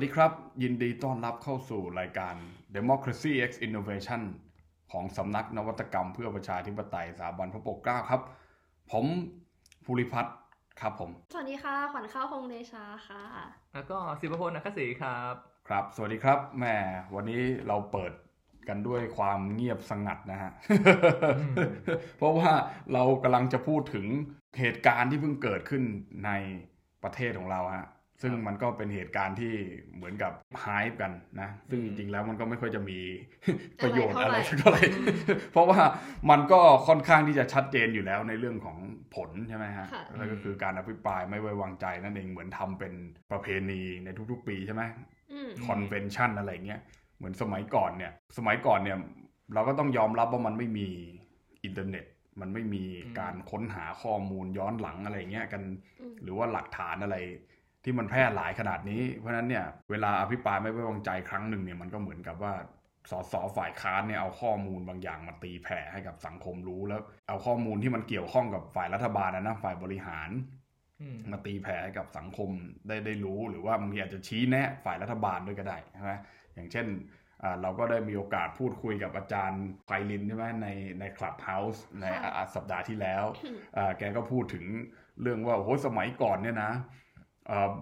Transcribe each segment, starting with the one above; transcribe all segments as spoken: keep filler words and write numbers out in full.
วัสดีครับยินดีต้อนรับเข้าสู่รายการ Democracy X Innovation ของสำนักนวัตกรรมเพื่อประชาธิปไตยสถาบันพระปกเกล้าครับผมภูริพัฒน์ครับผมสวัสดีค่ะขวัญข้าวพงษ์เดชาค่ะแล้วก็ศิวพล นคศรีครับครับสวัสดีครับแหมวันนี้เราเปิดกันด้วยความเงียบสงัดนะฮะ เพราะว่าเรากำลังจะพูดถึงเหตุการณ์ที่เพิ่งเกิดขึ้นในประเทศของเราฮะซึ่งมันก็เป็นเหตุการณ์ที่เหมือนกับไฮป์กันนะซึ่งจริงๆแล้วมันก็ไม่ค่อยจะมีประโยชน์อะไรเท่าไหร่เพราะว่ามันก็ค่อนข้างที่จะชัดเจนอยู่แล้วในเรื่องของผลใช่ไหมฮะแล้วก็คือการอภิปรายไม่ไว้วางใจนั่นเองเหมือนทำเป็นประเพณีในทุกๆปีใช่ไหมคอนเวนชั่นอะไรเงี้ยเหมือนสมัยก่อนเนี่ยสมัยก่อนเนี่ยเราก็ต้องยอมรับว่ามันไม่มีอินเทอร์เน็ตมันไม่มีการค้นหาข้อมูลย้อนหลังอะไรเงี้ยกันหรือว่าหลักฐานอะไรที่มันแพร่หลายขนาดนี้เพราะฉะนั้นเนี่ยเวลาอภิปรายไม่ไว้วางใจครั้งหนึ่งเนี่ยมันก็เหมือนกับว่าสสฝ่ายค้านเนี่ยเอาข้อมูลบางอย่างมาตีแผ่ให้กับสังคมรู้แล้วเอาข้อมูลที่มันเกี่ยวข้องกับฝ่ายรัฐบาลนะนะฝ่ายบริหารมาตีแผ่ให้กับสังคมได้ได้รู้หรือว่าบางทีอาจจะชี้แนะฝ่ายรัฐบาลด้วยก็ได้ใช่ไหมอย่างเช่นเราก็ได้มีโอกาสพูดคุยกับอาจารย์ไพลินใช่ไหมในในคลับเฮาส์ในสัปดาห์ที่แล้วแกก็พูดถึงเรื่องว่าโอ้โหสมัยก่อนเนี่ยนะ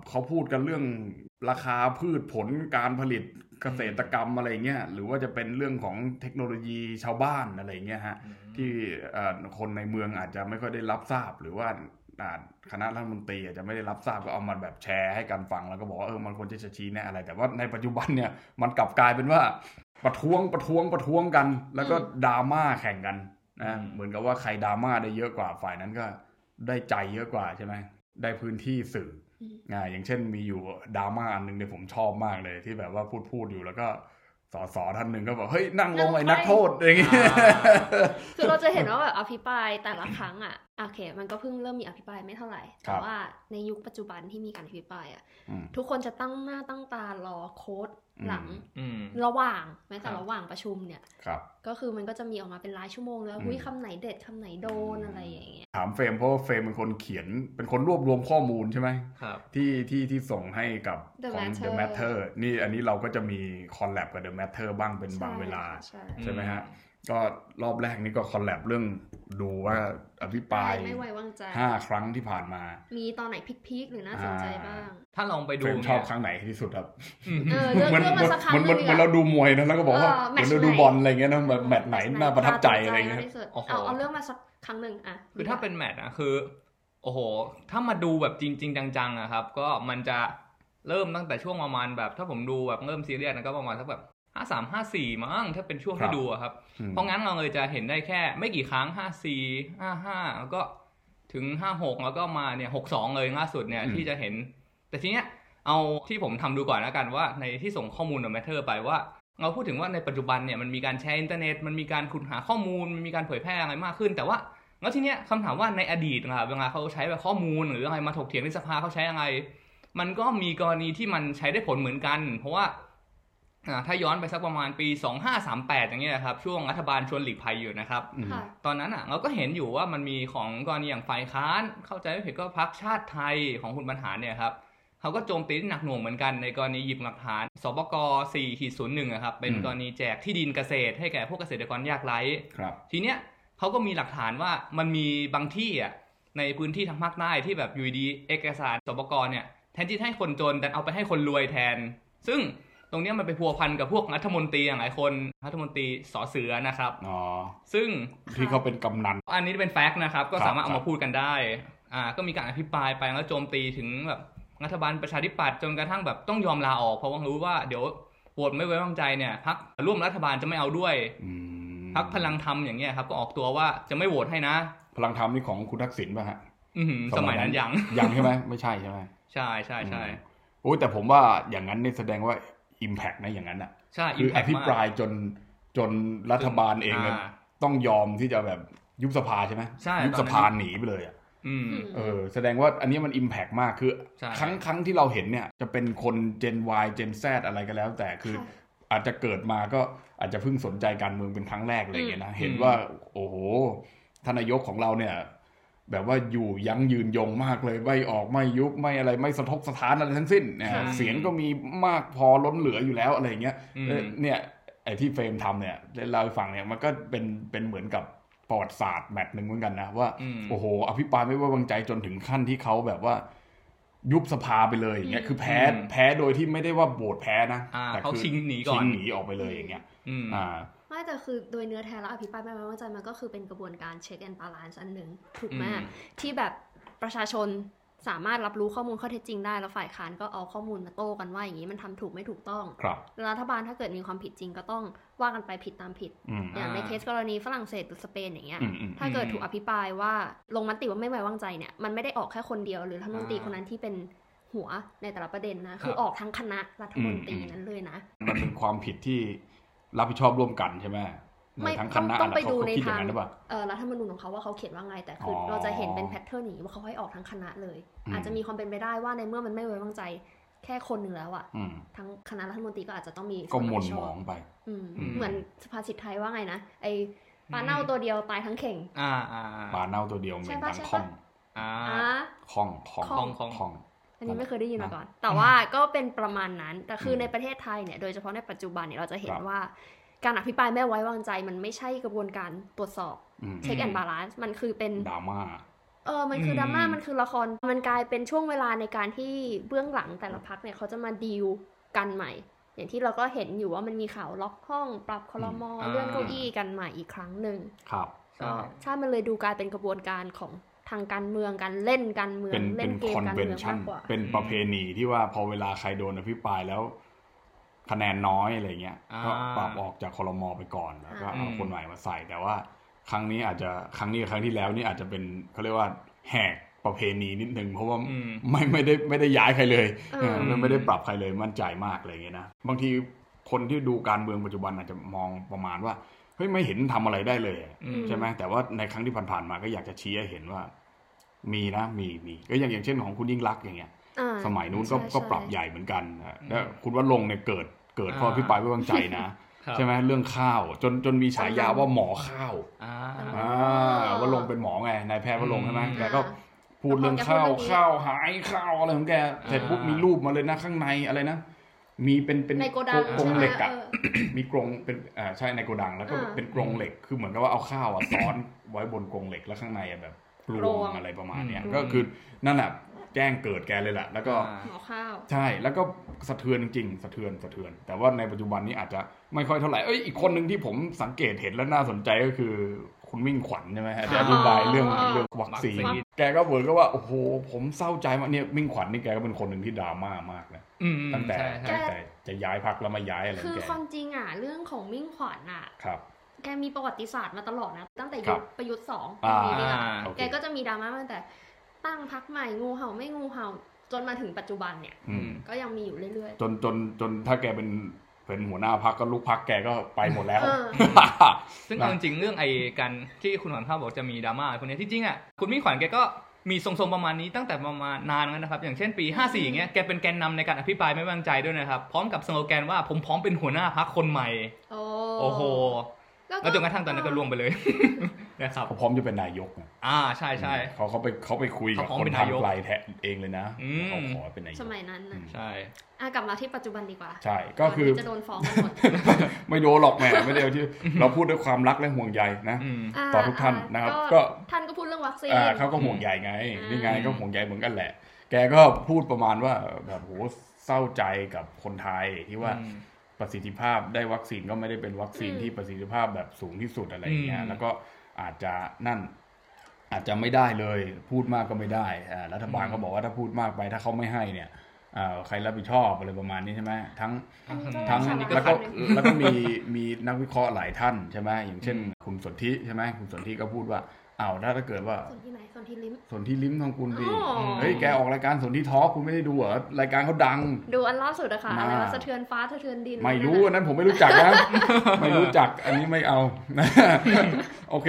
เขาพูดกันเรื่องราคาพืชผลการผลิตเกษตรกรรมอะไรเงี้ยหรือว่าจะเป็นเรื่องของเทคโนโลยีชาวบ้านอะไรเงี้ยฮะที่คนในเมืองอาจจะไม่ค่อยได้รับทราบหรือว่าคณะรัฐมนตรีอาจจะไม่ได้รับทราบก็เอามาแบบแชร์ให้กันฟังแล้วก็บอกว่าเออมันควรจะชี้แนะอะไรแต่ว่าในปัจจุบันเนี่ยมันกลับกลายเป็นว่าประท้วงประท้วงประท้วงกันแล้วก็ดราม่าแข่งกันนะเหมือนกับว่าใครดราม่าได้เยอะกว่าฝ่ายนั้นก็ได้ใจเยอะกว่าใช่ไหมได้พื้นที่สื่ออ่าอย่างเช่นมีอยู่ดราม่าอันนึงเนี่ยผมชอบมากเลยที่แบบว่าพูดพูดอยู่แล้วก็สสท่านนึงก็บอกเฮ้ยนั่งลงไอ้นักโทษอะไรอย่างเงี้ยคือเราจะเห็นว่าแบบอภิปรายแต่ละครั้งอ่ะโอเคมันก็เพิ่งเริ่มมีอภิปรายไม่เท่าไหร่แต่ว่าในยุคปัจจุบันที่มีการอภิปรายอ่ะทุกคนจะตั้งหน้าตั้งตารอโค้ดหลังระหว่างแม้แต่ระหว่างประชุมเนี่ยก็คือมันก็จะมีออกมาเป็นรายชั่วโมงแล้วหุ้ยคำไหนเด็ดคำไหนโดนอะไรอย่างเงี้ยถามเฟรมเพราะเฟรมเป็นคนเขียนเป็นคนรวบรวมข้อมูลใช่ไหมที่ที่ที่ส่งให้กับของ The Matter นี่อันนี้เราก็จะมีคอลแลบกับ The Matter บ้างเป็นบางเวลาใช่ไหมฮะก็รอบแรกนี่ก็คอลแลบเรื่องดูว่าอภิปรายไม่ไว้วางใจห้าครั้งที่ผ่านมามีตอนไหนพีคๆหรือน่าสนใจบ้างถ้าลองไปดูเนี่ยชอบครั้งไหนที่สุดครับเออเรื่องมันสักครั้งนึงอ่ะเหมือนเราดูมวยนะแล้วก็บอกว่าเหมือนเราดูบอลอะไรเงี้ยนะแบบแมตช์ไหนน่าประทับใจอะไรเงี้ยเอาเอาเรื่องมาสักครั้งนึงอ่ะคือถ้าเป็นแมตช์อ่ะคือโอ้โหถ้ามาดูแบบจริงๆจังๆอ่ะครับก็มันจะเริ่มตั้งแต่ช่วงประมาณแบบถ้าผมดูแบบเริ่มซีเรียสนะก็ประมาณสักแบบห้าสาม ห้าสี่มั้งถ้าเป็นช่วงที่ดูอะครับเพราะงั้นเราเลยจะเห็นได้แค่ไม่กี่ครั้งห้าสี่ ห้าห้าแล้วก็ถึงห้าหกแล้วก็มาเนี่ยหกสองเลยล่าสุดเนี่ยที่จะเห็นแต่ทีเนี้ยเอาที่ผมทำดูก่อนแล้วกันว่าในที่ส่งข้อมูล The Matter ไปว่าเราพูดถึงว่าในปัจจุบันเนี่ยมันมีการแชร์อินเทอร์เน็ตมันมีการขุดหาข้อมูลมันมีการเผยแพร่อะไรมากขึ้นแต่ว่าแล้วทีเนี้ยคำถามว่าในอดีตนะครับเวลาเขาใช้แบบข้อมูลหรืออะไรมาถกเถียงในสภาเขาใช้อะไรมันก็มีกรณีที่มันใช้ได้ผลเหมือนกันเพราะว่าถ้าย้อนไปสักประมาณปีสองห้าสามแปดอย่างเงี้ยครับช่วงรัฐบาลชวนหลีกภัยอยู่นะครับตอนนั้นอ่ะเราก็เห็นอยู่ว่ามันมีของกรณีอย่างฝ่ายค้านเข้าใจไม่ผิดก็พรรคชาติไทยของคุณบรรหารเนี่ยครับเขาก็โจมตีหนักหน่วงเหมือนกันในกรณีหยิบหลักฐานสปก สี่ ศูนย์หนึ่ง อ่ะครับเป็นกรณีแจกที่ดินเกษตรให้แก่พวกเกษตรกรยากไร้ทีเนี้ยเขาก็มีหลักฐานว่ามันมีบางที่อ่ะในพื้นที่ทางภาคใต้ที่แบบอยู่ดีเอกสารสปกเนี่ยแทนที่ให้คนจนดันเอาไปให้คนรวยแทนซึ่งตรงนี้มันไปพัวพันกับพวกรัฐมนตรีหลายคนรัฐมนตรีสอเสือนะครับอ๋อซึ่งที่เขาเป็นกำนันอันนี้เป็นแฟกต์นะครับก็สามารถเอามาพูดกันได้อ่าก็มีการอภิปรายไปแล้วโจมตีถึงแบบรัฐบาลประชาธิปัตย์จนกระทั่งแบบต้องยอมลาออกเพราะว่ารู้ว่าเดี๋ยวโหวตไม่ไว้วางใจเนี่ยพรรคร่วมรัฐบาลจะไม่เอาด้วยพรรคพลังธรรมอย่างเงี้ยครับก็ออกตัวว่าจะไม่โหวตให้นะพลังธรรมนี่ของคุณทักษิณป่ะฮะสมัยนั้นยังยังใช่ไหมไม่ใช่ใช่ไหมใช่ใช่ใช่โอ้แต่ผมว่าอย่างนั้นนี่แสดงว่าimpact นะอย่างนั้นอ่ะคืออภิปรายจนจนรัฐบาลเองเนี่ยต้องยอมที่จะแบบยุบสภาใช่ไหมยุบสภาหนีไปเลยอ่ะเออแสดงว่าอันนี้มัน impact มากคือครั้งครั้งที่เราเห็นเนี่ยจะเป็นคน Gen Y Gen Z อะไรก็แล้วแต่คืออาจจะเกิดมาก็อาจจะเพิ่งสนใจการเมืองเป็นครั้งแรกเลยเนี่ยนะเห็นว่าโอ้โหท่านนายกของเราเนี่ย แบบว่าอยู่ยั้งยืนยงมากเลยไม่ออกไม่ยุบไม่อะไรไม่สะทกสะท้านอะไรทั้งสิ้นนะเสียงก็มีมากพอล้นเหลืออยู่แล้วอะไรอย่างเงี้ยเนี่ยไอ้ที่เฟรมทำเนี่ยเราฟังเนี่ยมันก็เป็นเป็นเหมือนกับประวัติศาสตร์แมตช์นึงเหมือนกันนะว่าโอ้โหอภิปรายไม่ไว้วางใจจนถึงขั้นที่เขาแบบว่ายุบสภาไปเลยอย่างเงี้ยคือแพ้แพ้โดยที่ไม่ได้ว่าโหวตแพ้นะแต่เขาชิงหนีก่อนชิงหนีออกไปเลยอย่างเงี้ยอ่าไม่แต่คือโดยเนื้อแท้แล้วอภิปรายไม่ไว้วางใจมันก็คือเป็นกระบวนการเช็คแอนด์บาลานซ์อันหนึ่งถูกไหมที่แบบประชาชนสามารถรับรู้ข้อมูลข้อเท็จจริงได้แล้วฝ่ายค้านก็เอาข้อมูลมาโต้กันว่าอย่างนี้มันทำถูกไม่ถูกต้องรัฐบาลถ้าเกิดมีความผิดจริงก็ต้องว่ากันไปผิดตามผิดอย่างในเคสกรณีฝรั่งเศสหรือสเปนอย่างเงี้ยถ้าเกิดถูกอภิปรายว่าลงมติว่าไม่ไว้วางใจเนี่ยมันไม่ได้ออกแค่คนเดียวหรือรัฐมนตรีคนนั้นที่เป็นหัวในแต่ละประเด็นนะคือออกทั้งคณะรัฐมนตรีนั้นเลยนะมันเป็นความผิดที่รับผิดชอบร่วมกันใช่ไหมไม่ต้องไปดูในทางรัฐธรรมนูญของเขาว่าเขาเขียนว่าไงแต่คือเราจะเห็นเป็นแพทเทิร์นอย่างนี้ว่าเขาให้ออกทั้งคณะเลยอาจจะมีความเป็นไปได้ว่าในเมื่อมันไม่ไว้วางใจแค่คนนึงแล้วอ่ะทั้งคณะรัฐมนตรีก็อาจจะต้องมีก็มนมองไปเหมือนสุภาษิตไทยว่าไงนะไอ้ปลาเน่าตัวเดียวตายทั้งเข่งปลาเน่าตัวเดียวเหม็นทั้งคล่องคล่องคล่องคล่องอันนี้ไม่เคยได้ยินมาก่อนแต่ว่าก็เป็นประมาณนั้นแต่คือในประเทศไทยเนี่ยโดยเฉพาะในปัจจุบันเนี่ยเราจะเห็นว่าการอภิปรายไม่ไว้วางใจมันไม่ใช่กระบวนการตรวจสอบเช็คแอนด์บาลานซ์มันคือเป็นดราม่าเออมันคือดราม่ามันคือละครมันกลายเป็นช่วงเวลาในการที่เบื้องหลังแต่ละพรรคเนี่ยเขาจะมาดีลกันใหม่อย่างที่เราก็เห็นอยู่ว่ามันมีข่าวล็อกห้องปรับคลมเลื่อนเก้าอี้กันใหม่อีกครั้งหนึ่งครับใช่มันเลยดูกลายเป็นกระบวนการของทางการเมืองการเล่นการเมืองเล่นเกมการเมืองมากกว่าเป็นประเพณีที่ว่าพอเวลาใครโดนอภิปรายแล้วคะแนนน้อยอะไรเงี้ยก็ปรับออกจากคลมไปก่อนแล้วก็เอาคนใหม่มาใส่แต่ว่าครั้งนี้อาจจะครั้งนี้ครั้งที่แล้วนี่อาจจะเป็นเขาเรียกว่าแหกประเพณีนิดนึงเพราะว่าไม่ไม่ได้ไม่ได้ย้ายใครเลยไม่ได้ปรับใครเลยมั่นใจมากอะไรเงี้ยนะบางทีคนที่ดูการเมืองปัจจุบันอาจจะมองประมาณว่าเฮ้ยไม่เห็นทำอะไรได้เลยใช่ไหมแต่ว่าในครั้งที่ผ่านๆมาก็อยากจะชี้ให้เห็นว่ามีนะมีมีก็อย่างอย่างเช่นของคุณยิ่งลักษณ์อย่างเงี้ยสมัยนู้นก็ก็ปรับใหญ่เหมือนกันแล้วคุณว่าลงเนี่ยเกิดเกิดข้อพิพาทไม่วางใจนะใช่ไหมเรื่องข้าวจนจนมีฉายาว่าหมอข้าวว่าลงเป็นหมอไงนายแพทย์ว่าลงใช่ไหมแกก็พูดเรื่องข้าวข้าวหายข้าวอะไรของแกเสร็จปุ๊บมีรูปมาเลยนะข้างในอะไรนะมีเป็นเป็นกรงเหล็กอ่ะมีกรงเป็นอ่าใช่ในโกดังแล้วก็เป็นกรงเหล็กคือเหมือนกับว่าเอาข้าวอ่ะซ้อนไว้บนกรงเหล็กแล้วข้างในแบบรวงอะไรประมาณเนี้ยก็คือนั่นแหละแจ้งเกิดแกเลยแหละแล้วก็หมอข้าวใช่แล้วก็สะเทือนจริงสะเทือนสะเทือนแต่ว่าในปัจจุบันนี้อาจจะไม่ค่อยเท่าไหร่เอ้ยอีกคนนึงที่ผมสังเกตเห็นและน่าสนใจก็คือคุณมิ่งขวัญใช่ไหมฮะอธิบายเรื่องเรื่องวัคซีนแกก็เวิร์กก็ว่าโอ้โหผมเศร้าใจมากเนี่ยมิ่งขวัญนี่แกก็เป็นคนนึงที่ดราม่ามากนะตั้งแต่ตั้งแต่จะย้ายพรรคแล้วมาย้ายอะไรคือความจริงอ่ะเรื่องของมิ่งขวัญอ่ะครับแกมีประวัติศาสตร์มาตลอดนะตั้งแต่ยุคประยุทธ์สองปีนี้แกก็จะมีดราม่าตั้งแต่ตั้งพักใหม่งูเห่าไม่งูเห่าจนมาถึงปัจจุบันเนี่ยก็ยังมีอยู่เรื่อยๆจนจนจนถ้าแกเป็นเป็นหัวหน้าพักก็ลูกพักแกก็ไปหมดแล้ว ซึ่งจริงๆเรื่องไอ้กันที่คุณขวัญข้าวบอกจะมีดราม่าคนนี้ที่จริงอ่ะคุณมิ่งขวัญแกก็มีทรงๆประมาณนี้ตั้งแต่ประมาณนานแล้วนะครับอย่างเช่นปีห้าสี่อย่างเงี้ยแกเป็นแกนนำในการอภิปรายไม่ไว้วางใจด้วยนะครับพร้อมกับสโลแกนว่าผมพร้อมเป็นหัวหน้าพักคนใหม่โอ้โหแล้วจนกระทั่งตอนนั้นก็ล่วงไปเลยนะครับเขาพร้อมจะเป็นนายกอ่าใช่ใช่เขาเขาไปเขาไปคุยกับคนทำลายแทนเองเลยนะเขาขอเป็นนายกสมัยนั้นนะใช่อ่ะกลับมาที่ปัจจุบันดีกว่าใช่ก็คือจะโดนฟ้องหมดไม่โดนหรอกแหมไม่ได้ที่เราพูดด้วยความรักและห่วงใยนะต่อทุกท่านนะครับก็ท่านก็พูดเรื่องวัคซีนเขาก็ห่วงใยไงนี่ไงก็ห่วงใยเหมือนกันแหละแกก็พูดประมาณว่าแบบโหเศร้าใจกับคนไทยที่ว่าประสิทธิภาพได้วัคซีนก็ไม่ได้เป็นวัคซีนที่ประสิทธิภาพแบบสูงที่สุดอะไรอย่างเงี้ยแล้วก็อาจจะนั่นอาจจะไม่ได้เลยพูดมากก็ไม่ได้อ่ารัฐบาลเขาบอกว่าถ้าพูดมากไปถ้าเขาไม่ให้เนี่ยอ่าใครรับผิดชอบอะไรประมาณนี้ใช่ไหมทั้งทั้งแล้วก็แล้วก็มีมีนักวิเคราะห์หลายท่านใช่ไหมอย่างเช่นคุณสนธิใช่ไหมคุณสนธิก็พูดว่าอ้าวถ้าถ้าเกิดว่าสนธิไหนสนธิลิ้มสนธิลิ้มทองกุลดีเฮ้ยแกออกรายการสนธิทอล์คคุณไม่ได้ดูเหรอรายการเขาดังดูอันล่าสุดอะค่ะอะไรสะเทือนฟ้าสะเทือนดินไม่รู้อันนั้นผมไม่รู้จักนะไม่รู้จักอันนี้ไม่เอาโอเค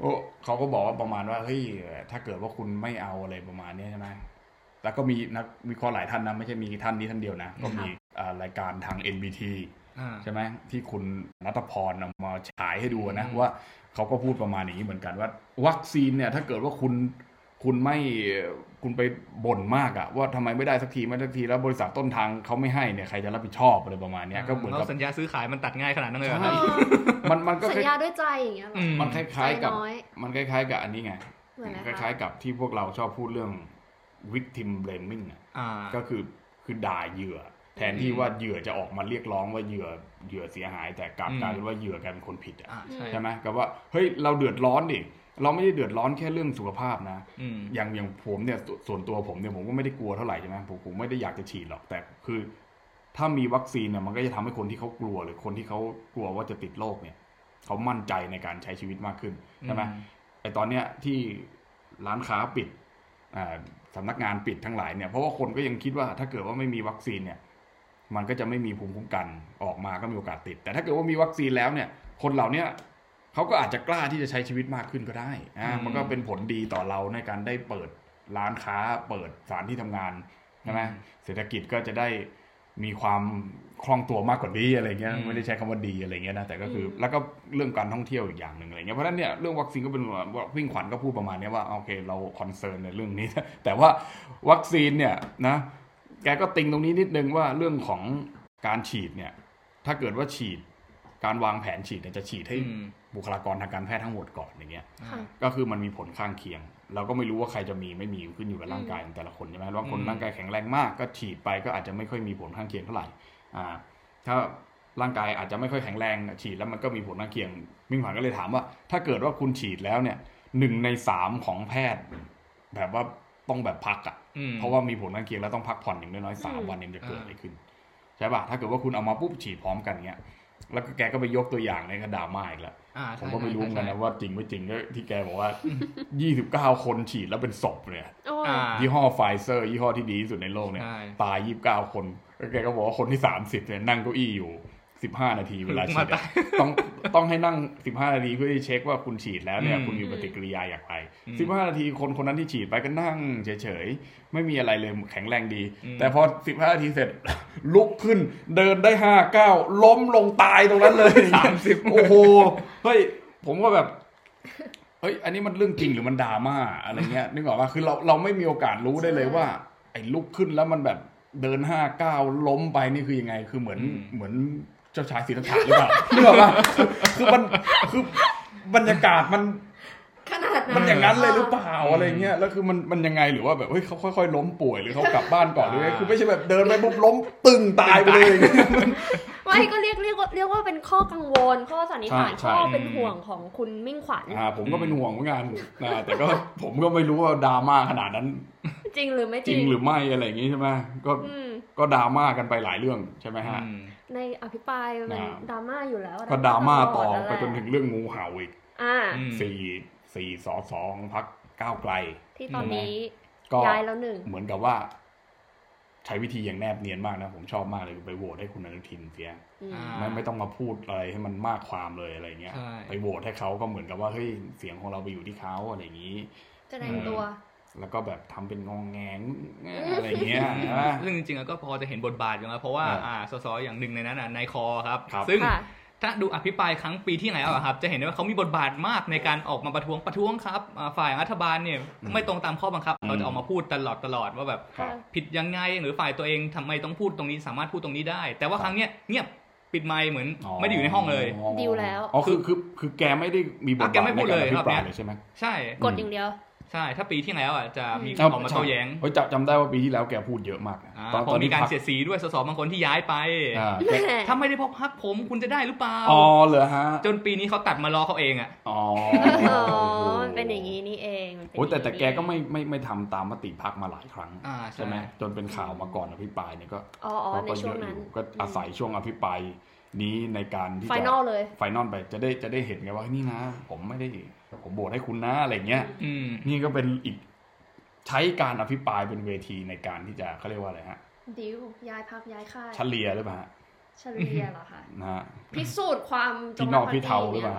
โอ้เขาก็บอกว่าประมาณว่าเฮ้ยถ้าเกิดว่าคุณไม่เอาอะไรประมาณนี้ใช่ไหมแล้วก็มีนักวิเคราะห์หลายท่านนะไม่ใช่มีท่านนี้ท่านเดียวนะก็มีรายการทาง เอ็น บี ที ใช่ไหมที่คุณณัฐพรนำมาฉายให้ดูนะว่าเขาก็พูดประมาณนี้เหมือนกันว่าวัคซีนเนี่ยถ้าเกิดว่าคุณ คุณไม่คุณไปบ่นมากอะว่าทำไมไม่ได้สักทีไม่ได้สักทีแล้วบริษัทต้นทางเขาไม่ให้เนี่ยใครจะรับผิดชอบอะไรประมาณนี้ก็เหมือนกับสัญญาซื้อขายมันตัดง่ายขนาดนั้นเลยมันมันก็สัญญาด้วยใจอย่างเงี้ยมันคล้ายๆกับมันคล้ายๆกับอันนี้ไงคล้ายๆกับที่พวกเราชอบพูดเรื่อง victim blaming อ่ะก็คือคือด่าเหยื่อแทนที่ว่าเหยื่อจะออกมาเรียกร้องว่าเหยื่อเหยื่อเสียหายแต่กลับกลายเป็นว่าเหยื่อกลายเป็นคนผิดอ่ะใช่ไหมกับว่าเฮ้ยเราเดือดร้อนดิเราไม่ได้เดือดร้อนแค่เรื่องสุขภาพนะอย่างอย่างผมเนี่ยส่วนตัวผมเนี่ยผมก็ไม่ได้กลัวเท่าไหร่ใช่ไหมผมผมไม่ได้อยากจะฉีดหรอกแต่คือถ้ามีวัคซีนเนี่ยมันก็จะทำให้คนที่เขากลัวหรือคนที่เขากลัวว่าจะติดโรคเนี่ยเขามั่นใจในการใช้ชีวิตมากขึ้นใช่ไหมไอตอนเนี้ยที่ร้านค้าปิดอ่าสำนักงานปิดทั้งหลายเนี่ยเพราะว่าคนก็ยังคิดว่าถ้าเกิดว่าไม่มีวัคซีนเนี่ยมันก็จะไม่มีภูมิคุ้มกันออกมาก็มีโอกาสติดแต่ถ้าเกิดว่ามีวัคซีนแล้วเนี่ยคนเหล่านี้เขาก็อาจจะกล้าที่จะใช้ชีวิตมากขึ้นก็ได้นะมันก็เป็นผลดีต่อเราในการได้เปิดร้านค้าเปิดสถานที่ทำงานใช่ไหมเศรษฐกิจก็จะได้มีความคล่องตัวมากกว่านี้อะไรเงี้ยไม่ได้ใช้คำว่าดีอะไรเงี้ยนะแต่ก็คือแล้วก็เรื่องการท่องเที่ยวอีกอย่างหนึ่งอะไรเงี้ยเพราะฉะนั้นเนี่ยเรื่องวัคซีนก็เป็นวิ่งขวัญก็พูดประมาณนี้ว่าโอเคเราคอนเซิร์นในเรื่องนี้แต่ว่าวัคซีนเนี่ยนะแกก็ติงตรงนี้นิดนึงว่าเรื่องของการฉีดเนี่ยถ้าเกิดว่าฉีดการวางแผนฉีดเนี่ยจะฉีดให้บุคลากรทางการแพทย์ทั้งหมดก่อนอย่างเงี้ยก็คือมันมีผลข้างเคียงเราก็ไม่รู้ว่าใครจะมีไม่มีขึ้นอยู่กับร่างกายของแต่ละคนใช่ไหมบางคนร่างกายแข็งแรงมากก็ฉีดไปก็อาจจะไม่ค่อยมีผลข้างเคียงเท่าไหร่อ่าถ้าร่างกายอาจจะไม่ค่อยแข็งแรงฉีดแล้วมันก็มีผลข้างเคียงมิ่งขวัญก็เลยถามว่าถ้าเกิดว่าคุณฉีดแล้วเนี่ยหนึ่งในสามของแพทย์แบบว่าต้องแบบพักอ่ะเพราะว่ามีผลข้างเคียงแล้วต้องพักผ่อนอย่างน้อยๆสามวันเนี่ยจะเกิดอะไรขึ้นใช่ป่ะถ้าเกิดว่าคุณเอามาปุ๊บฉีดพร้อมกันเงี้ยแล้วแกก็ไปยกตัวอย่างในกระดาษมาอีกแล้วผมก็ไม่รู้กันนะว่าจริงไม่จริงที่แกบอกว่ายี่สิบเก้าคนฉีดแล้วเป็นศพเนี่ยยี่ห้อไฟเซอร์ยี่ห้อที่ดีที่สุดในโลกเนี่ยตายยี่สิบเก้าคนแล้วแกก็บอกว่าคนที่สามสิบเนี่ยนั่งเก้าอี้อยู่สิบห้านาทีเวลาฉีดต้องต้องให้นั่งสิบห้านาทีเพื่อที่เช็คว่าคุณฉีดแล้วเนี่ยคุณมีปฏิกิริยาอย่างไรสิบห้านาทีคนคนนั้นที่ฉีดไปก็นั่งเฉยๆไม่มีอะไรเลยแข็งแรงดีแต่พอสิบห้านาทีเสร็จลุกขึ้นเดินได้ห้าก้าวล้มลงตายตรงนั้นเลยสามสิบโอ้โหเฮ้ยผมก็แบบเฮ้ยอันนี้มันเรื่องจริงหรือมันดราม่าอะไรเงี้ยนึกออกป่ะคือเราเราไม่มีโอกาสรู้ได้เลยว่าไอ้ลุกขึ้นแล้วมันแบบเดินห้าก้าวล้มไปนี่คือยังไงคือเหมือนเหมือนเจ้าชายศรีลังกาหรือเปล่าเรื่องว่าคือมันคือบรรยากาศมันขนาดมันอย่างนั้นเลยหรือเปล่าอะไรเงี้ยแล้วคือมันมันยังไงหรือว่าแบบเฮ้ยเขาค่อยๆล้มป่วยหรือเขากลับบ้านก่อนหรือไงคือไม่ใช่แบบเดินไปปุ๊บล้มตึงตายไปเลยว่าก็เรียกเรียกเรียกว่าเป็นข้อกังวลข้อสันนิษฐานข้อเป็นห่วงของคุณมิ่งขวัญอ่าผมก็เป็นห่วงเหมือนกันนะแต่ก็ผมก็ไม่รู้ว่าดราม่าขนาดนั้นจริงหรือไม่จริงหรือไม่อะไรอย่างงี้ใช่ไหมก็ก็ดราม่ากันไปหลายเรื่องใช่ไหมฮะในอภิปรายมันดราม่าอยู่แล้วก็ดราม่าต่อไปจนถึงเรื่องงูเห่าอีกสี่สี่สอสองพรรคก้าวไกลที่ตอนนี้ย้ายแล้วหนึ่งเหมือนกับว่าใช้วิธีอย่างแนบเนียนมากนะผมชอบมากเลยไปโหวตให้คุณอนุทินเสียไม่ไม่ต้องมาพูดอะไรให้มันมากความเลยอะไรเงี้ยไปโหวตให้เขาก็เหมือนกับว่าเฮ้ยเสียงของเราไปอยู่ที่เขาอะไรอย่างนี้แสดงตัวแล้วก็แบบทำเป็นงองแงงอะไรเงี้ยนะซึ่งจริงๆก็พอจะเห็นบทบาทอยู่แล้วเพราะว่าอ่าสสอย่างหนึ่งในนั้นน่ะนายคอครับซึ่งถ้าดูอภิปรายครั้งปีที่ไหนอ่ะครับจะเห็นได้ว่าเขามีบทบาทมากในการออกมาประท้วงประท้วงครับฝ่ายรัฐบาลเนี่ยไม่ตรงตามข้อบังคับเขาจะออกมาพูดตลอดตลอดว่าแบบผิดยังไงหรือฝ่ายตัวเองทำไมต้องพูดตรงนี้สามารถพูดตรงนี้ได้แต่ว่าครั้งเนี้ยเงียบปิดไมค์เหมือนไม่ได้อยู่ในห้องเลยดิวแล้วอ๋อคือคือคือแกไม่ได้มีบทบาทแกไม่พูดเลยครับเนี่ยใช่ไหมใช่กดอย่างเดียวใช่ถ้าปีที่แล้วอ่ะจะมีออกมาโต้แย้งเฮ้ยจำได้ว่าปีที่แล้วแกพูดเยอะมากตอนตอนมีการเสียสีด้วยส.ส.บางคนที่ย้ายไปถ้าไม่ได้พบพรรคผมคุณจะได้หรือเปล่าอ๋อเหรอฮะจนปีนี้เขาตัดมารอเขาเองอ่ะอ๋อเป็นอย่างนี้นี่เองโอ้แต่แต่แกก็ไม่ไม่ไม่ทำตามมติพรรคมาหลายครั้งใช่ไหมจนเป็นข่าวมาก่อนอภิปรายเนี่ยก็อ๋อในช่วงนั้นก็อาศัยช่วงอภิปรายนี้ในการที่จะไฟนอลเลยไฟนอลไปจะได้จะได้เห็นไงว่านี่นะผมไม่ได้ผมโหวตให้คุณนะอะไรเงี้ยนี่ก็เป็นอีกใช้การอภิปรายเป็นเวทีในการที่จะเขาเรียกว่าอะไรฮะดิวย้ายพักย้ายค่ายเฉลี่ยหรือเปล่าเฉลี่ยเหรอคะนะฮะพิสูจน์ความพี่นอกพี่เทาหรือเปล่า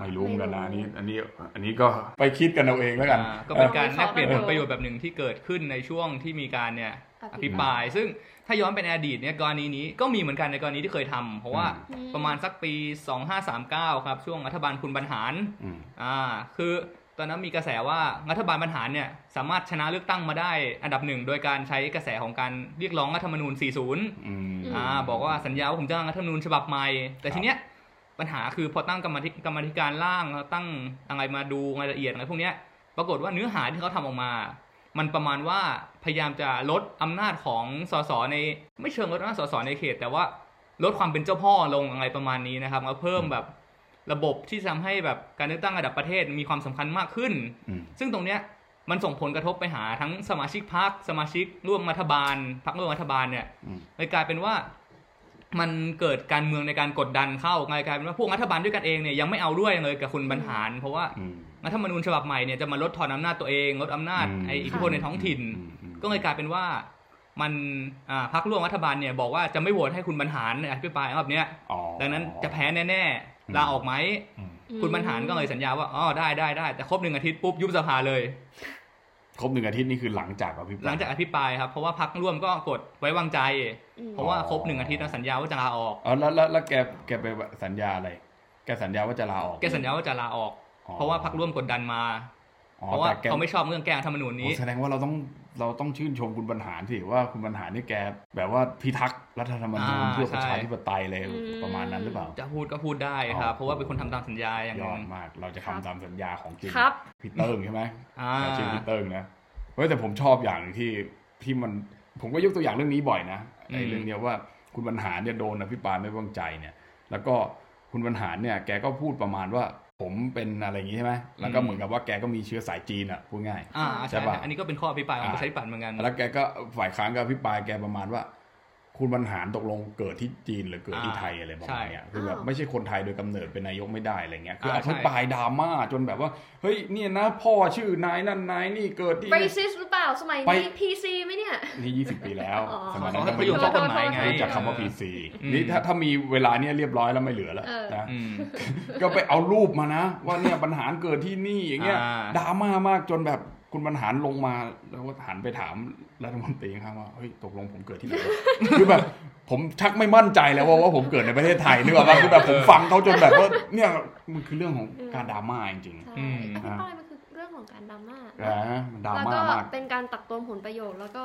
ไม่รู้กันนะอันนี้อันนี้อันนี้ก็ไปคิดกันเอาเองแล้วกันก็เป็นการแลกเปลี่ยนผลประโยชน์แบบหนึ่งที่เกิดขึ้นในช่วงที่มีการเนี่ยอภิปรายซึ่งถ้าย้อนไปในอดีตเนี่ยกรณีนี้ก็มีเหมือนกันในกรณีที่เคยทำเพราะว่าประมาณสักปีสองห้าสามเก้าครับช่วงรัฐบาลคุณบรรหารอ่าคือ ตอนนั้นมีกระแสว่ารัฐบาลบรรหารเนี่ยสามารถชนะเลือกตั้งมาได้อันดับหนึ่งโดยการใช้กระแสของการเรียกร้องรัฐธรรมนูญสี่สิบอ่าบอกว่าสัญญาว่าผมจะร่างรัฐธรรมนูญฉบับใหม่แต่ทีเนี้ยปัญหาคือพอตั้งกรรมธิการกรรมธิการร่างตั้งอะไรมาดูรายละเอียดอะไรพวกเนี้ยปรากฏว่าเนื้อหาที่เขาทำออกมามันประมาณว่าพยายามจะลดอำนาจของสสในไม่เชิงลดอำนาจสสในเขตแต่ว่าลดความเป็นเจ้าพ่อลงอะไรประมาณนี้นะครับแล้วเพิ่มแบบระบบที่ทำให้แบบการเลือกตั้งระดับประเทศมีความสำคัญมากขึ้นซึ่งตรงเนี้ยมันส่งผลกระทบไปหาทั้งสมาชิกพรรคสมาชิกร่วมรัฐบาลพรรคร่วมรัฐบาลเนี่ยเลยกลายเป็นว่ามันเกิดการเมืองในการกดดันเข้าไงกลายเป็นว่าพวกรัฐบาลด้วยกันเองเนี่ยยังไม่เอาด้วยเลยกับคุณบรรหารเพราะว่ารัฐธรรมนูญฉบับใหม่เนี่ยจะมาลดทอนอำนาจตัวเองลดอำนาจไอ้อิทธิพลในท้องถิ่นก็เลยกลายเป็นว่ามันพรรคร่วมรัฐบาลเนี่ยบอกว่าจะไม่โหวตให้คุณบรรหารอภิปรายรอบเนี้ยดังนั้นจะแพ้แน่ๆลาออกไหมคุณบรรหารก็เลยสัญญาว่าอ๋อได้ได้ได้แต่ครบหนึ่งอาทิตย์ปุ๊บยุบสภาเลยครบหนึ่งอาทิตย์นี่คือหลังจากอภิปรายหลังจากอภิปรายครับเพราะว่าพรรคร่วมก็กดไว้วางใจเพราะว่าครบหนึ่งอาทิตย์แล้วสัญญาว่าจะลาออกอ๋อแล้วแล้วแกแกไปสัญญาอะไรแกสัญญาว่าจะลาออกแกสัญญาว่าจะลาออกเพราะว่าพรรคร่วมกดดันมาเพราะว่าเขาไม่ชอบเรื่องแก้รัฐธรรมนูญนี้แสดงว่าเราต้องเราต้องชื่นชมคุณบรรหารที่ว่าคุณบรรหารนี่แกแบบว่าพิทักษ์รัฐธรรมนูญเพื่อประชาธิปไตยเลยประมาณนั้นหรือเปล่าจะพูดก็พูดได้ครับเพราะว่าเป็นคนทำตามสัญญาอย่างนั้นมากเราจะทำตามสัญญาของจริงพี่เติ้งใช่ไหมจริงพี่เติ้งนะเฮ้ยแต่ผมชอบอย่างที่ที่มันผมก็ยกตัวอย่างเรื่องนี้บ่อยนะไอ้เรื่องเนี้ยว่าคุณบรรหารเนี่ยโดนอภิปรายไม่ไว้วางใจเนี่ยแล้วก็คุณบรรหารเนี่ยแกก็พูดประมาณว่าผมเป็นอะไรอย่างงี้ใช่ไหมแล้วก็เหมือนกับว่าแกก็มีเชื้อสายจีนอ่ะพูดง่ายใช่ป่ะอันนี้ก็เป็นข้ออภิปรายของประชาธิปัตย์เหมือนกันแล้วแกก็ฝ่ายค้านก็อภิปรายแกประมาณว่าคุณบรรหารตกลงเกิดที่จีนหรือเกิดที่ไทยอะไรประมาณเนี้ยคือแบบไม่ใช่คนไทยโดยกำเนิดเป็นนายกไม่ได้อะไรเงี้ยคืออภิปรายดราม่าจนแบบว่าเฮ้ยเนี่ยนะพ่อชื่อนายนั่นนายนี่เกิดที่ racist หรือเปล่าสมัยนี้ พี ซี มั้ยเนี่ยนี่ยี่สิบปีแล้วสมัยนั้นไม่รู้จักกฎหมายไงจากคำว่า พี ซี นี่ถ้าถ้ามีเวลาเนี่ยเรียบร้อยแล้วไม่เหลือแล้วนะก็ไปเอารูปมานะว่าเนี่ยบรรหารเกิดที่นี่อย่างเงี้ยดราม่ามากจนแบบคุณบรรหารลงมาแล้วก็หันไปถามรัฐมนตรีครับว่าเฮ้ยตกลงผมเกิดที่ไหน คือแบบผมชักไม่มั่นใจแล้วว่าว่าผมเกิดในประเทศไทยหรือเปล่าคือแบบผมฟังเขาจนแบบว่าเนี่ยมันคือเรื่องของการดราม่าจริงๆอืมอ่ะมันคือเรื่องของการดราม่าอ่ามันดราม่ามากเป็นการตักตวงผลประโยชน์แล้วก็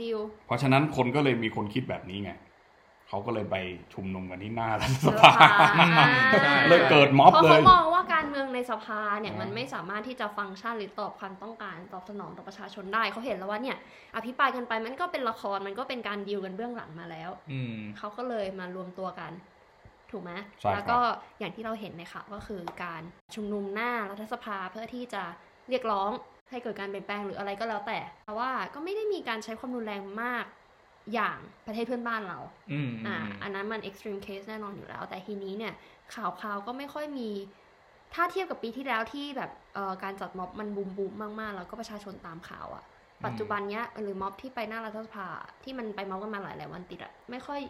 ดีลเพราะฉะนั้นคนก็เลยมีคนคิดแบบนี้ไงเขาก็เลยไปชุมนุมกันที่หน้ารัฐสภาเลยเกิดม็อบเลยเพราะเขามองว่าการเมืองในสภาเนี่ยมันไม่สามารถที่จะฟังก์ชันหรือตอบความต้องการตอบสนองต่อประชาชนได้เขาเห็นแล้วว่าเนี่ยอภิปรายกันไปมันก็เป็นละครมันก็เป็นการดีลกันเบื้องหลังมาแล้วเขาก็เลยมารวมตัวกันถูกไหมแล้วก็อย่างที่เราเห็นเลยค่ะก็คือการชุมนุมหน้ารัฐสภาเพื่อที่จะเรียกร้องให้เกิดการเปลี่ยนแปลงหรืออะไรก็แล้วแต่เพราะว่าก็ไม่ได้มีการใช้ความรุนแรงมากอย่างประเทศเพื่อนบ้านเราอ่าอันนั้นมัน extreme case แน่นอนอยู่แล้วแต่ทีนี้เนี่ยข่าวๆก็ไม่ค่อยมีถ้าเทียบกับปีที่แล้วที่แบบการจัดม็อบมันบูมบูมมากๆแล้วก็ประชาชนตามข่าวอ่ะปัจจุบันเนี้ยหรือม็อบที่ไปหน้ารัฐสภาที่มันไปม็อบกันมาหลายๆวันติดอ่ะไม่ค่อย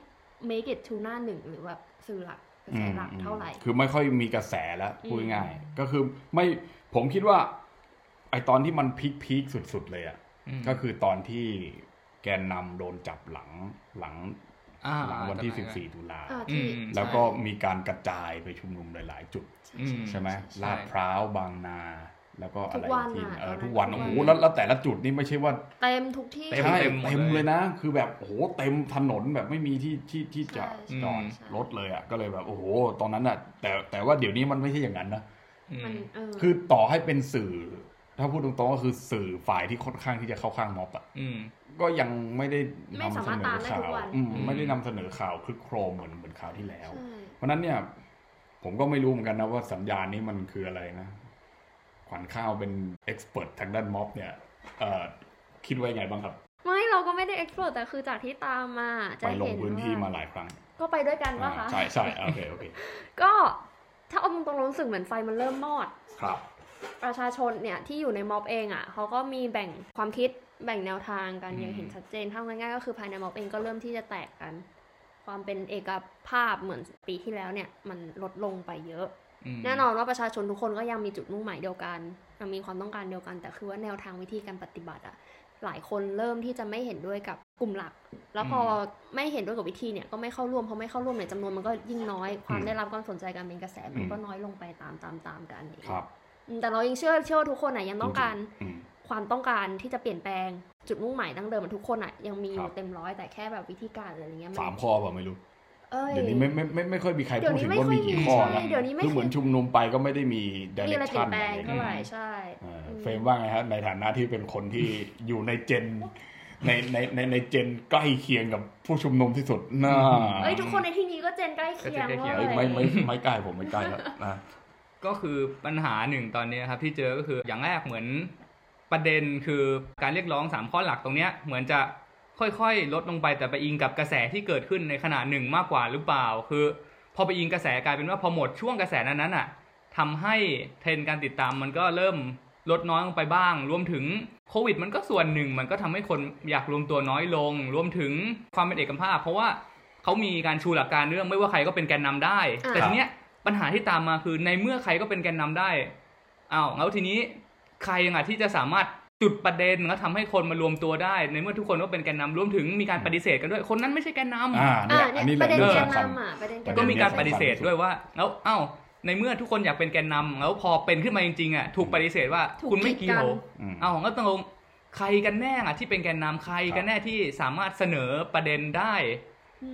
make it to หน้าหนึ่งหรือแบบสื่อหลักกระแสหลักเท่าไหร่คือไม่ค่อยมีกระแสแล้วพูดง่ายก็คือไม่ผมคิดว่าไอตอนที่มันพีคๆสุดๆเลยอ่ะก็คือตอนที่แกนนำโดนจับหลังหลังหลังวันที่สิบสี่ตุลาแล้วก็มีการกระจายไปชุมนุมหลายๆจุดใช่ไหมลาดพร้าวบางนาแล้วก็อะไรที่เออทุกวันโอ้โหแล้วแต่ละจุดนี่ไม่ใช่ว่าเต็มทุกที่ใช่เต็มเลยนะคือแบบโอ้โหเต็มถนนแบบไม่มีที่ที่ที่จะจอดรถเลยอ่ะก็เลยแบบโอ้โหตอนนั้นอ่ะแต่แต่ว่าเดี๋ยวนี้มันไม่ใช่อย่างนั้นนะคือต่อให้เป็นสื่อถ้าพูดตรงๆก็คือสื่อฝ่ายที่ค่อนข้างที่จะเข้าข้างม็อบอ่ะก็ยังไม่ได้นำเสนอข่าวไม่ได้นำเสนอข่าวคลึกโครมเหมือนเหมือนข่าวที่แล้วเพราะนั้นเนี่ยผมก็ไม่รู้เหมือนกันนะว่าสัญญาณนี้มันคืออะไรนะขวัญข้าวเป็นเอ็กซ์เพิร์ททางด้านม็อบเนี่ยคิดว่ายังไงบ้างครับไม่เราก็ไม่ได้เอ็กซ์เพิร์ทแต่คือจากที่ตามมาจะเห็นว่าไปลงพื้นที่มาหลายครั้งก็ไปด้วยกันป่ะคะใช่ใช่โอเคโอเคก็ถ้าเอาตรงๆรู้สึกเหมือนไฟมันเริ่มมอดครับประชาชนเนี่ยที่อยู่ในม็อบเองอ่ะเขาก็มีแบ่งความคิดแบ่งแนวทางกันอย่างเห็นชัดเจนทั้งง่ายๆก็คือภายในม็อบเองก็เริ่มที่จะแตกกันความเป็นเอกภาพเหมือนปีที่แล้วเนี่ยมันลดลงไปเยอะแน่นอนว่าประชาชนทุกคนก็ยังมีจุดมุ่งหมายเดียวกันยังมีความต้องการเดียวกันแต่คือว่าแนวทางวิธีการปฏิบัติอ่ะหลายคนเริ่มที่จะไม่เห็นด้วยกับกลุ่มหลักแล้วพอไม่เห็นด้วยกับวิธีเนี่ยก็ไม่เข้าร่วมเพราะไม่เข้าร่วมเนี่ยจำนวนมันก็ยิ่งน้อยความได้รับความสนใจการเป็นกระแสมันก็น้อยลงไปตามๆๆกันเอง แต่เรายังเชื่อเชื่อว่าทุกคนอ่ะยังต้องการความต้องการที่จะเปลี่ยนแปลงจุดมุ่งหมายตั้งเดิมมันทุกคนอ่ะยังมีอยู่เต็มร้อยแต่แค่แบบวิธีการอะไรเงี้ยสามข้อเปล่าไม่รู้เดี๋ยวนี้ไม่ไม่ไม่ไม่ค่อยมีใครพูดถึงว่ามีกี่ข้อแล้วคือเหมือนชุมนุมไปก็ไม่ได้มีไดเรกชันอะไรเท่าไหร่ใช่เฟรมว่าไงฮะในฐานะที่เป็นคนที่อยู่ในเจนในในในในเจนใกล้เคียงกับผู้ชุมนุมที่สุดน่าเอ้ยทุกคนในที่นี้ก็เจนใกล้เคียงเลยไม่ไม่ไม่ใกล้ผมไม่ใกล้แล้วนะก็คือปัญหาหนึ่งตอนนี้ครับที่เจอก็คืออย่างแรกเหมือนประเด็นคือการเรียกร้องสามข้อหลักตรงเนี้ยเหมือนจะค่อยๆลดลงไปแต่ไปอิงกับกระแสที่เกิดขึ้นในขณะหนึ่งมากกว่าหรือเปล่าคือพอไปอิงกระแสกลายเป็นว่าพอหมดช่วงกระแสนั้นๆอ่ะทำให้เทรนด์การติดตามมันก็เริ่มลดน้อยลงไปบ้างรวมถึงโควิดมันก็ส่วนหนึ่งมันก็ทำให้คนอยากรวมตัวน้อยลงรวมถึงความเป็นเอกภาพเพราะว่าเขามีการชูหลักการเรื่องไม่ว่าใครก็เป็นแกนนำได้แต่ทีเนี้ยปัญหาที่ตามมาคือในเมื่อใครก็เป็นแกนนำได้อ้าวแล้วทีนี้ใครยังไงที่จะสามารถจุดประเด็นแล้วทำให้คนมารวมตัวได้ในเมื่อทุกคนก็เป็นแกนนำรวมถึงมีการปฏิเสธกันด้วยคนนั้นไม่ใช่แกนนำอ่าเนี่ยอันนี้ประเด็นแกนนำอ่ะประเด็นก็มีการปฏิเสธด้วยว่าแล้วเอ้าในเมื่อทุกคนอยากเป็นแกนนำแล้วพอเป็นขึ้นมาจริงๆอ่ะถูกปฏิเสธว่าคุณไม่เกี่ยวเอ้าก็ต้องลงใครกันแน่อ่ะที่เป็นแกนนำใครกันแน่ที่สามารถเสนอประเด็นได้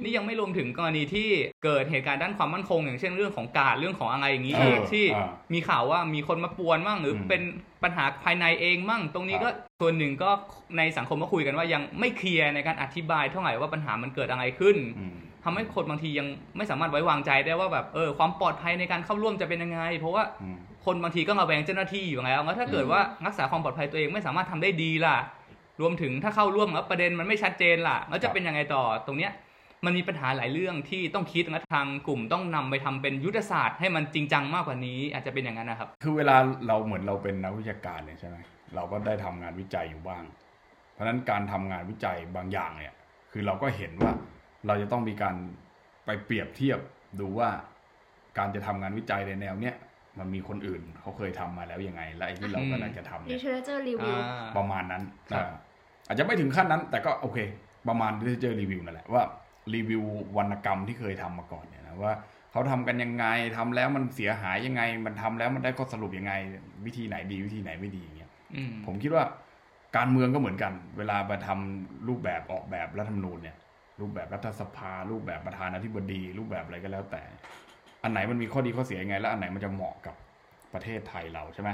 นี่ยังไม่รวมถึงกรณีที่เกิดเหตุการณ์ด้านความมั่นคงอย่างเช่นเรื่องของการเรื่องของอะไรอย่างนี้เองที่มีข่าวว่ามีคนมาป่วนมั่งหรือเป็นปัญหาภายในเองมั่งตรงนี้ก็ส่วนหนึ่งก็ในสังคมก็คุยกันว่ายังไม่เคลียร์ในการอธิบายเท่าไหร่ว่าปัญหามันเกิดอะไรขึ้นทำให้คนบางทียังไม่สามารถไว้วางใจได้ว่าแบบเออความปลอดภัยในการเข้าร่วมจะเป็นยังไงเพราะว่าคนบางทีก็ระแวงเจ้าหน้าที่อยู่แล้วแล้วถ้าเกิดว่ารักษาความปลอดภัยตัวเองไม่สามารถทำได้ดีล่ะรวมถึงถ้าเข้าร่วมแล้วประเด็นมันไม่ชัดเจนล่ะแล้วจะเป็นยังไงต่อตรงเนี้ยมันมีปัญหาหลายเรื่องที่ต้องคิดและทางกลุ่มต้องนำไปทำเป็นยุทธศาสตร์ให้มันจริงจังมากกว่านี้อาจจะเป็นอย่างนั้นนะครับคือเวลาเราเหมือนเราเป็นนักวิชาการเนี่ยใช่ไหมเราก็ได้ทำงานวิจัยอยู่บ้างเพราะฉะนั้นการทำงานวิจัยบางอย่างเนี่ยคือเราก็เห็นว่าเราจะต้องมีการไปเปรียบเทียบดูว่าการจะทำงานวิจัยในแนวเนี้ยมันมีคนอื่นเขาเคยทำมาแล้วยังไงและไอ้ที่เรากำลังจะทำเนี่ย literature review ประมาณนั้นอาจจะไม่ถึงขั้นนั้นแต่ก็โอเคประมาณ literature review นั่นแหละว่ารีวิววรรณกรรมที่เคยทำมาก่อนเนี่ยนะว่าเขาทำกันยังไงทำแล้วมันเสียหายยังไงมันทำแล้วมันได้ข้อสรุปยังไงวิธีไหนดีวิธีไหนไม่ดีอย่างเงี้ยผมคิดว่าการเมืองก็เหมือนกันเวลาไปทำรูปแบบออกแบบรัฐธรรมนูญเนี่ยรูปแบบรัฐสภารูปแบบประธานาธิบดีรูปแบบอะไรก็แล้วแต่อันไหนมันมีข้อดีข้อเสียยังไงและอันไหนมันจะเหมาะกับประเทศไทยเราใช่ไห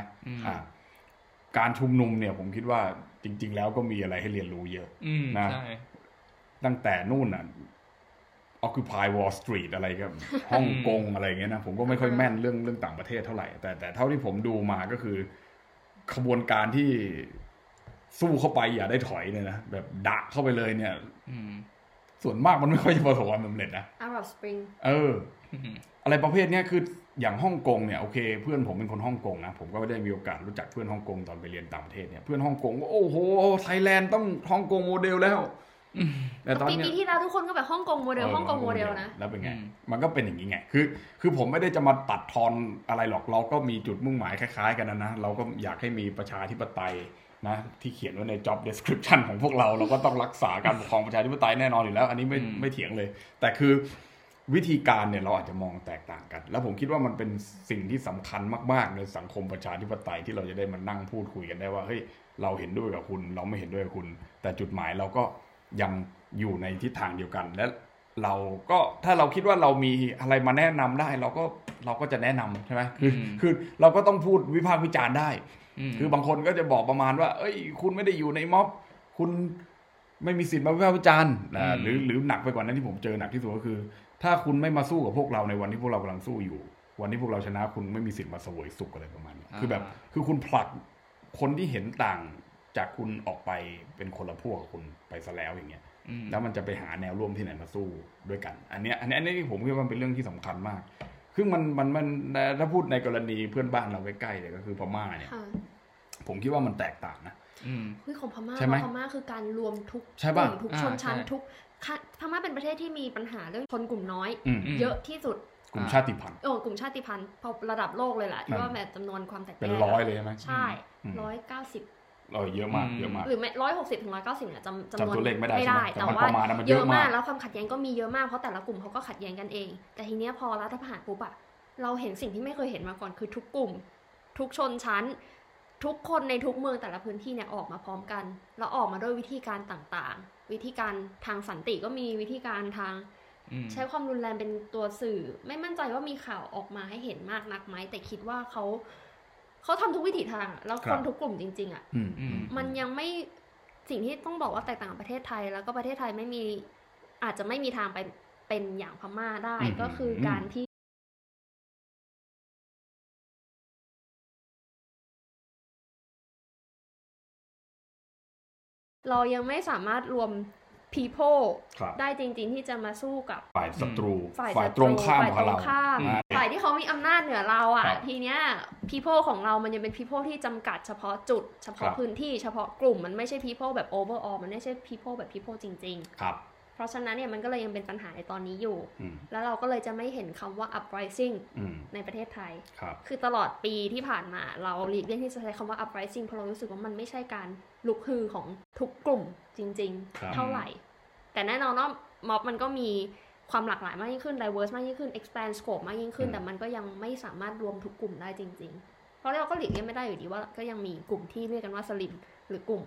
มการชุมนุมเนี่ยผมคิดว่าจริงๆแล้วก็มีอะไรให้เรียนรู้เยอะนะตั้งแต่นู่นอ่ะOccupy Wall Street อะไรกับฮ่องกงอะไรอย่างเงี้ยนะผมก็ไม่ค่อยแม่นเรื่องเรื่องต่างประเทศเท่าไหร่แต่แต่เท่าที่ผมดูมาก็คือขบวนการที่สู้เข้าไปอย่าได้ถอยเลยนะแบบดะเข้าไปเลยเนี่ยส่วนมากมันไม่ค่อยประสบความสำเร็จนะ Arab Spring เออ อะไรประเภทเนี้ยคืออย่างฮ่องกงเนี่ยโอเคเพื่อนผมเป็นคนฮ่องกงนะผมก็ไม่ได้มีโอกาสรู้จักเพื่อนฮ่องกงตอนไปเรียนต่างประเทศเนี่ยเพื่อนฮ่องกงว่าโอ้โหไทยแลนด์ต้องฮ่องกงโมเดลแล้วแต่ตอนนี้ปีที่แล้วทุกคนก็แบบฮ่องกงโมเดลฮ่องกงโมเดลนะแล้วเป็นไงมันก็เป็นอย่างนี้ไงคือคือผมไม่ได้จะมาตัดทอนอะไรหรอกเราก็มีจุดมุ่งหมายคล้ายๆกันนะนะเราก็อยากให้มีประชาธิปไตยนะที่เขียนไว้ใน job description ของพวกเราเราก็ต้องรักษาการปกครองประชาธิปไตยแน่นอนอยู่แล้วอันนี้ไม่ไม่เถียงเลยแต่คือวิธีการเนี่ยเราอาจจะมองแตกต่างกันแล้วผมคิดว่ามันเป็นสิ่งที่สำคัญมากๆในสังคมประชาธิปไตยที่เราจะได้มานั่งพูดคุยกันได้ว่าเฮ้ยเราเห็นด้วยกับคุณเราไม่เห็นด้วยกับคุณแต่จุดหมายเราก็ยังอยู่ในทิศทางเดียวกันและเราก็ถ้าเราคิดว่าเรามีอะไรมาแนะนำได้เราก็เราก็จะแนะนำใช่ไหมคือคือเราก็ต้องพูดวิพากษ์วิจารณ์ได้คือบางคนก็จะบอกประมาณว่าเอ้ยคุณไม่ได้อยู่ในม็อบคุณไม่มีสิทธิ์มาวิพากษ์วิจารณ์หรือหรือหนักไปกว่านั้นที่ผมเจอหนักที่สุดก็คือถ้าคุณไม่มาสู้กับพวกเราในวันที่พวกเรากำลังสู้อยู่วันที่พวกเราชนะคุณไม่มีสิทธิ์มาเสวยสุขอะไรประมาณนี้คือแบบคือคุณผลักคนที่เห็นต่างจากคุณออกไปเป็นคนละพวกกับคุณไปซะแล้วอย่างเงี้ยแล้วมันจะไปหาแนวร่วมที่ไหนมาสู้ด้วยกันอันเนี้ยอันนี้อันนี้ผมคิดว่าเป็นเรื่องที่สำคัญมากคือมันมันมันถ้าพูดในกรณีเพื่อนบ้านเราใกล้ๆเลยก็คือพม่าเนี่ยผมคิดว่ามันแตกต่างนะคือของพม่าพม่าคือการรวมทุกกลุ่มทุกชนชั้นทุกพม่าเป็นประเทศที่มีปัญหาเรื่องชนกลุ่มน้อยเยอะที่สุดกลุ่มชาติพันธุ์โอ้กลุ่มชาติพันธุ์ระดับโลกเลยล่ะที่ว่าแบบจำนวนความแตกต่างเป็นร้อยเลยไหมใช่ร้อยเก้าสิบเออเยอะมากเยอะมากหรือไม่ร้อยหกสิบถึงร้อยเก้าสิบเนี่ยจำจำนวนตัวเลขไม่ได้แต่ว่าเยอะมากแล้วความขัดแย้งก็มีเยอะมากเพราะแต่ละกลุ่มเขาก็ขัดแย้งกันเองแต่ทีเนี้ยพอรัฐประหารปุ๊บอะเราเห็นสิ่งที่ไม่เคยเห็นมาก่อนคือทุกกลุ่ม ทุกชนชั้นทุกคนในทุกเมืองแต่ละพื้นที่เนี่ยออกมาพร้อมกันแล้วออกมาด้วยวิธีการต่างๆวิธีการทางสันติก็มีวิธีการทางใช้ความรุนแรงเป็นตัวสื่อไม่มั่นใจว่ามีข่าวออกมาให้เห็นมากนักไหมแต่คิดว่าเขาเขาทำทุกวิถีทางแล้วคนทุกกลุ่มจริงๆอ่ะมันยังไม่สิ่งที่ต้องบอกว่าแตกต่างประเทศไทยแล้วก็ประเทศไทยไม่มีอาจจะไม่มีทางไปเป็นอย่างพม่าได้ก็คือการที่เรายังไม่สามารถรวม people ได้จริงๆที่จะมาสู้กับฝ่ายศัตรูฝ่ายตรงข้ามของเราฝ่ายที่เขามีอำนาจเหนือเราอ่ะทีเนี้ย people ของเรามันยังเป็น people ที่จำกัดเฉพาะจุดเฉพาะพื้นที่เฉพาะกลุ่มมันไม่ใช่ people แบบ overall มันไม่ใช่ people แบบ people จริงๆครับเพราะฉะนั้นเนี่ยมันก็เลยยังเป็นปัญหาในตอนนี้อยู่แล้วเราก็เลยจะไม่เห็นคำว่า uprising ในประเทศไทย ค, คือตลอดปีที่ผ่านมาเราหลีกเลี่ยงที่จะใช้คำว่า uprising เพราะเรารู้สึกว่ามันไม่ใช่การลุกฮือของทุกกลุ่มจริงๆเท่าไหร่แต่แน่นอนว่าม็อบมันก็มีความหลากหลายมากยิ่งขึ้น diverse มากยิ่งขึ้น expand scope มากยิ่งขึ้นแต่มันก็ยังไม่สามารถรวมทุกกลุ่มได้จริงๆเพราะเราก็หลีกเลี่ยงไม่ได้อยู่ดีว่าก็ยังมีกลุ่มที่เรียกกันว่าสลิมหรือกลุ่ม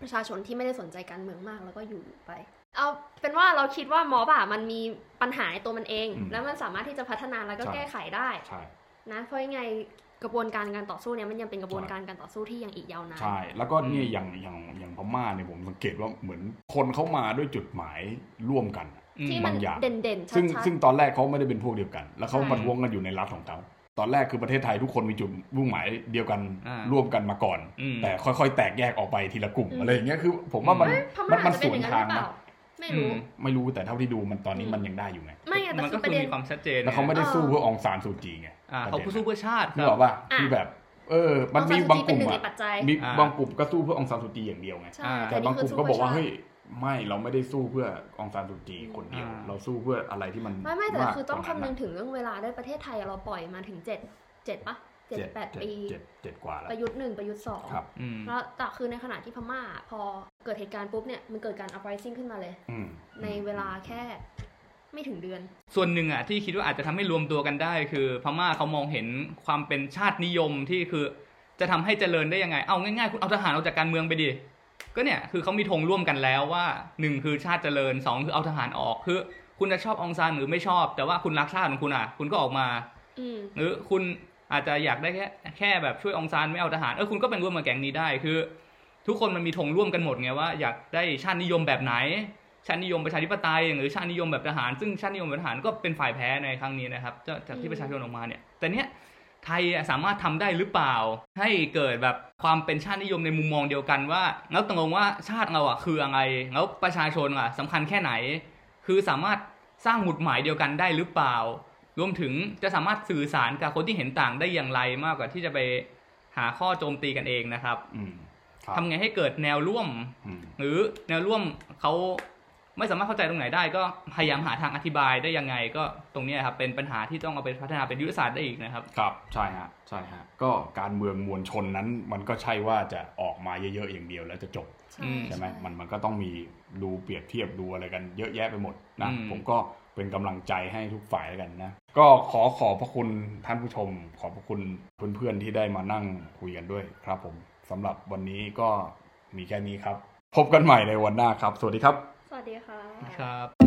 ประชาชนที่ไม่ได้สนใจการเมืองมากแล้วก็อยู่ไปเอาเป็นว่าเราคิดว่าม็อบอะมันมีปัญหาในตัวมันเองแล้วมันสามารถที่จะพัฒนาแล้วก็แก้ไขได้นะเพราะยังไงกระบวนการการต่อสู้เนี่ยมันยังเป็นกระบวนการการต่อสู้ที่ยังอีกยาวนานใช่แล้วก็นี่อย่างอย่างอย่างพม่าเนี่ยผมสังเกตว่าเหมือนคนเขามาด้วยจุดหมายร่วมกันที่มันเด่นๆชัดๆซึ่งซึ่งตอนแรกเขาไม่ได้เป็นพวกเดียวกันแล้วเขาประท้วงกันอยู่ในรัฐของเขาตอนแรกคือประเทศไทยทุกคนมีจุดมุ่งหมายเดียวกันร่วมกันมาก่อนแต่ค่อยๆแตกแยกออกไปทีละกลุ่มอะไรอย่างเงี้ยคือผมว่ามันมันสวนทางนะไม่รู้ไม่รู้แต่เท่าที่ดูมันตอนนี้มันยังได้อยู่ไงมันก็คือมีความชัดเจนแล้วเขาไม่ได้สู้เพื่อองซานซูจีไงเขาสู้เพื่อชาติคือแบบว่าคือแบบเออมันมีบางกลุ่มอ่ะมีบางกลุ่มก็สู้เพื่อองซานซูจีอย่างเดียวไงแต่บางกลุ่มก็บอกว่าเฮ้ยไม่เราไม่ได้สู้เพื่อองซานซูจีคนเดียวเราสู้เพื่ออะไรที่มันไม่ไม่แต่คือต้องคำนึงถึงเรื่องเวลาด้วยประเทศไทยเราปล่อยมาถึงเจ็ดเจ็ดปะเจ็ดแปดปีเจ็ดกว่าแล้วประยุทธ์หนึ่งประยุทธ์สองแล้วแต่คือในขณะที่พม่าพอเกิดเหตุการณ์ปุ๊บเนี่ยมันเกิดการ uprising ขึ้นมาเลยในเวลาแค่ไม่ถึงเดือนส่วนหนึ่งอ่ะที่คิดว่าอาจจะทำให้รวมตัวกันได้คือพม่าเขามองเห็นความเป็นชาตินิยมที่คือจะทำให้เจริญได้ยังไงเอาง่ายๆคุณเอาทหารออกจากการเมืองไปดิก็เนี่ยคือเขามีธงร่วมกันแล้วว่าหนึ่งคือชาติเจริญสองคือเอาทหารออกคือคุณจะชอบองซานหรือไม่ชอบแต่ว่าคุณรักชาติของคุณอ่ะคุณก็ออกมาหรือคุณอาจจะอยากได้แค่แค่แบบช่วยองซานไม่เอาทหารเออคุณก็เป็นร่วมมาแก๊งนี้ได้คือทุกคนมันมีธงร่วมกันหมดไงว่าอยากได้ชาตินิยมแบบไหนชาตินิยมประชาธิปไตยหรือชาตินิยมแบบทหารซึ่งชาตินิยมแบบทหารก็เป็นฝ่ายแพ้ในครั้งนี้นะครับจากที่ประชาชนออกมาเนี่ยแต่เนี้ยไทยสามารถทำได้หรือเปล่าให้เกิดแบบความเป็นชาตินิยมในมุมมองเดียวกันว่าแล้วตกลงว่าชาติเราอ่ะคืออะไรแล้วประชาชนอ่ะสำคัญแค่ไหนคือสามารถสร้างหมุดหมายเดียวกันได้หรือเปล่ารวมถึงจะสามารถสื่อสารกับคนที่เห็นต่างได้อย่างไรมากกว่าที่จะไปหาข้อโจมตีกันเองนะครับทำไงให้เกิดแนวร่วมหรือแนวร่วมเขาไม่สามารถเข้าใจตรงไหนได้ก็พยายามหาทางอธิบายได้ยังไงก็ตรงนี้ครับเป็นปัญหาที่ต้องเอาไปพัฒนาเป็นยุทธศาสตร์ได้อีกนะครับครับใช่ฮะใช่ฮะก็การเมืองมวลชนนั้นมันก็ใช่ว่าจะออกมาเยอะๆอย่างเดียวแล้วจะจบใช่ไหมมันมันก็ต้องมีดูเปรียบเทียบดูอะไรกันเยอะแยะไปหมดนะผมก็เป็นกำลังใจให้ทุกฝ่ายกันนะก็ขอขอบพระคุณท่านผู้ชมขอบพระคุณเพื่อนๆที่ได้มานั่งคุยกันด้วยครับผมสำหรับวันนี้ก็มีแค่นี้ครับพบกันใหม่ในวันหน้าครับสวัสดีครับสวัสดีค่ะครับ